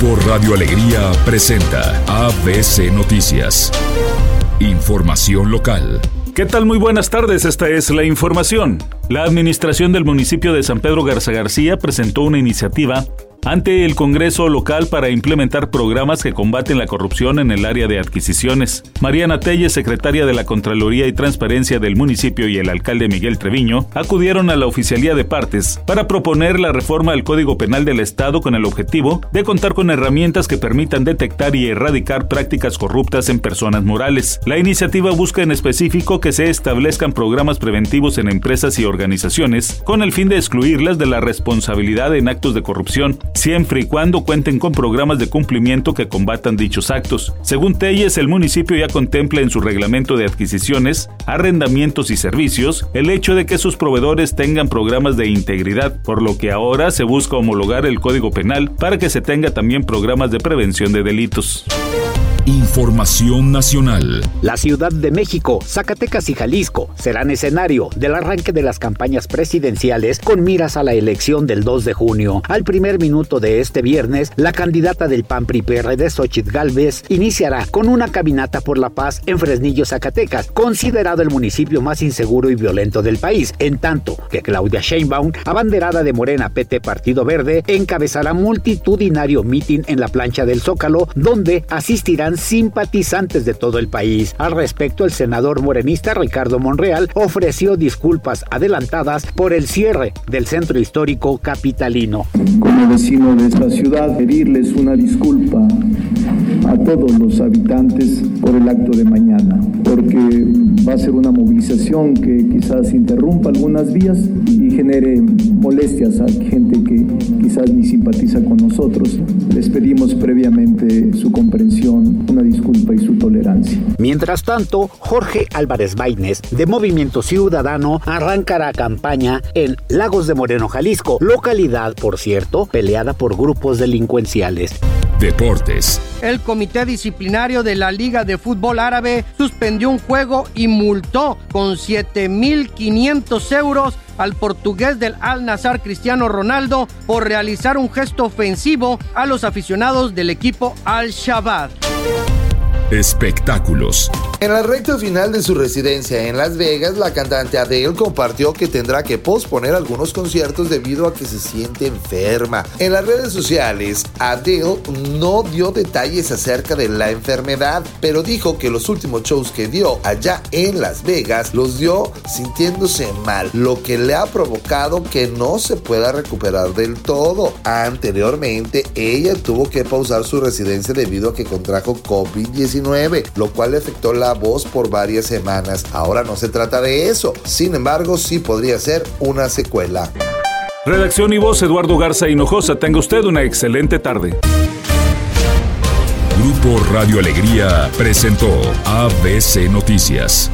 Grupo Radio Alegría presenta ABC Noticias. Información local. ¿Qué tal? Muy buenas tardes, esta es la información. La administración del municipio de San Pedro Garza García presentó una iniciativa ante el Congreso local para implementar programas que combaten la corrupción en el área de adquisiciones. Mariana Telles, secretaria de la Contraloría y Transparencia del municipio, y el alcalde Miguel Treviño acudieron a la Oficialía de Partes para proponer la reforma al Código Penal del Estado con el objetivo de contar con herramientas que permitan detectar y erradicar prácticas corruptas en personas morales. La iniciativa busca en específico que se establezcan programas preventivos en empresas y organizaciones con el fin de excluirlas de la responsabilidad en actos de corrupción, siempre y cuando cuenten con programas de cumplimiento que combatan dichos actos. Según Telles, el municipio ya contempla en su reglamento de adquisiciones, arrendamientos y servicios el hecho de que sus proveedores tengan programas de integridad, por lo que ahora se busca homologar el Código Penal para que se tenga también programas de prevención de delitos. Información nacional. La Ciudad de México, Zacatecas y Jalisco serán escenario del arranque de las campañas presidenciales con miras a la elección del 2 de junio. Al primer minuto de este viernes, la candidata del PAN-PRI-PRD, Xochitl Galvez, iniciará con una caminata por la paz en Fresnillo, Zacatecas, considerado el municipio más inseguro y violento del país, en tanto que Claudia Sheinbaum, abanderada de Morena PT Partido Verde, encabezará multitudinario mitin en la plancha del Zócalo, donde asistirán simpatizantes de todo el país. Al respecto, el senador morenista Ricardo Monreal ofreció disculpas adelantadas por el cierre del centro histórico capitalino. Como vecino de esta ciudad, pedirles una disculpa a todos los habitantes por el acto de mañana, porque va a ser una movilización que quizás interrumpa algunas vías y genere molestias a gente que quizás ni simpatiza con nosotros. Les pedimos previamente su comprensión, una disculpa y su tolerancia. Mientras tanto, Jorge Álvarez Máynez, de Movimiento Ciudadano, arrancará campaña en Lagos de Moreno, Jalisco, localidad, por cierto, peleada por grupos delincuenciales. Deportes. El Comité Disciplinario de la Liga de Fútbol Árabe suspendió un juego y multó con 7,500 euros al portugués del Al-Nassr Cristiano Ronaldo por realizar un gesto ofensivo a los aficionados del equipo Al-Shabab. Espectáculos. En la recta final de su residencia en Las Vegas, la cantante Adele compartió que tendrá que posponer algunos conciertos debido a que se siente enferma. En las redes sociales, Adele no dio detalles acerca de la enfermedad, pero dijo que los últimos shows que dio allá en Las Vegas los dio sintiéndose mal, lo que le ha provocado que no se pueda recuperar del todo. Anteriormente, ella tuvo que pausar su residencia debido a que contrajo COVID-19, lo cual le afectó la voz por varias semanas. Ahora no se trata de eso, sin embargo, sí podría ser una secuela. Redacción y voz, Eduardo Garza Hinojosa. Tenga usted una excelente tarde. Grupo Radio Alegría presentó ABC Noticias.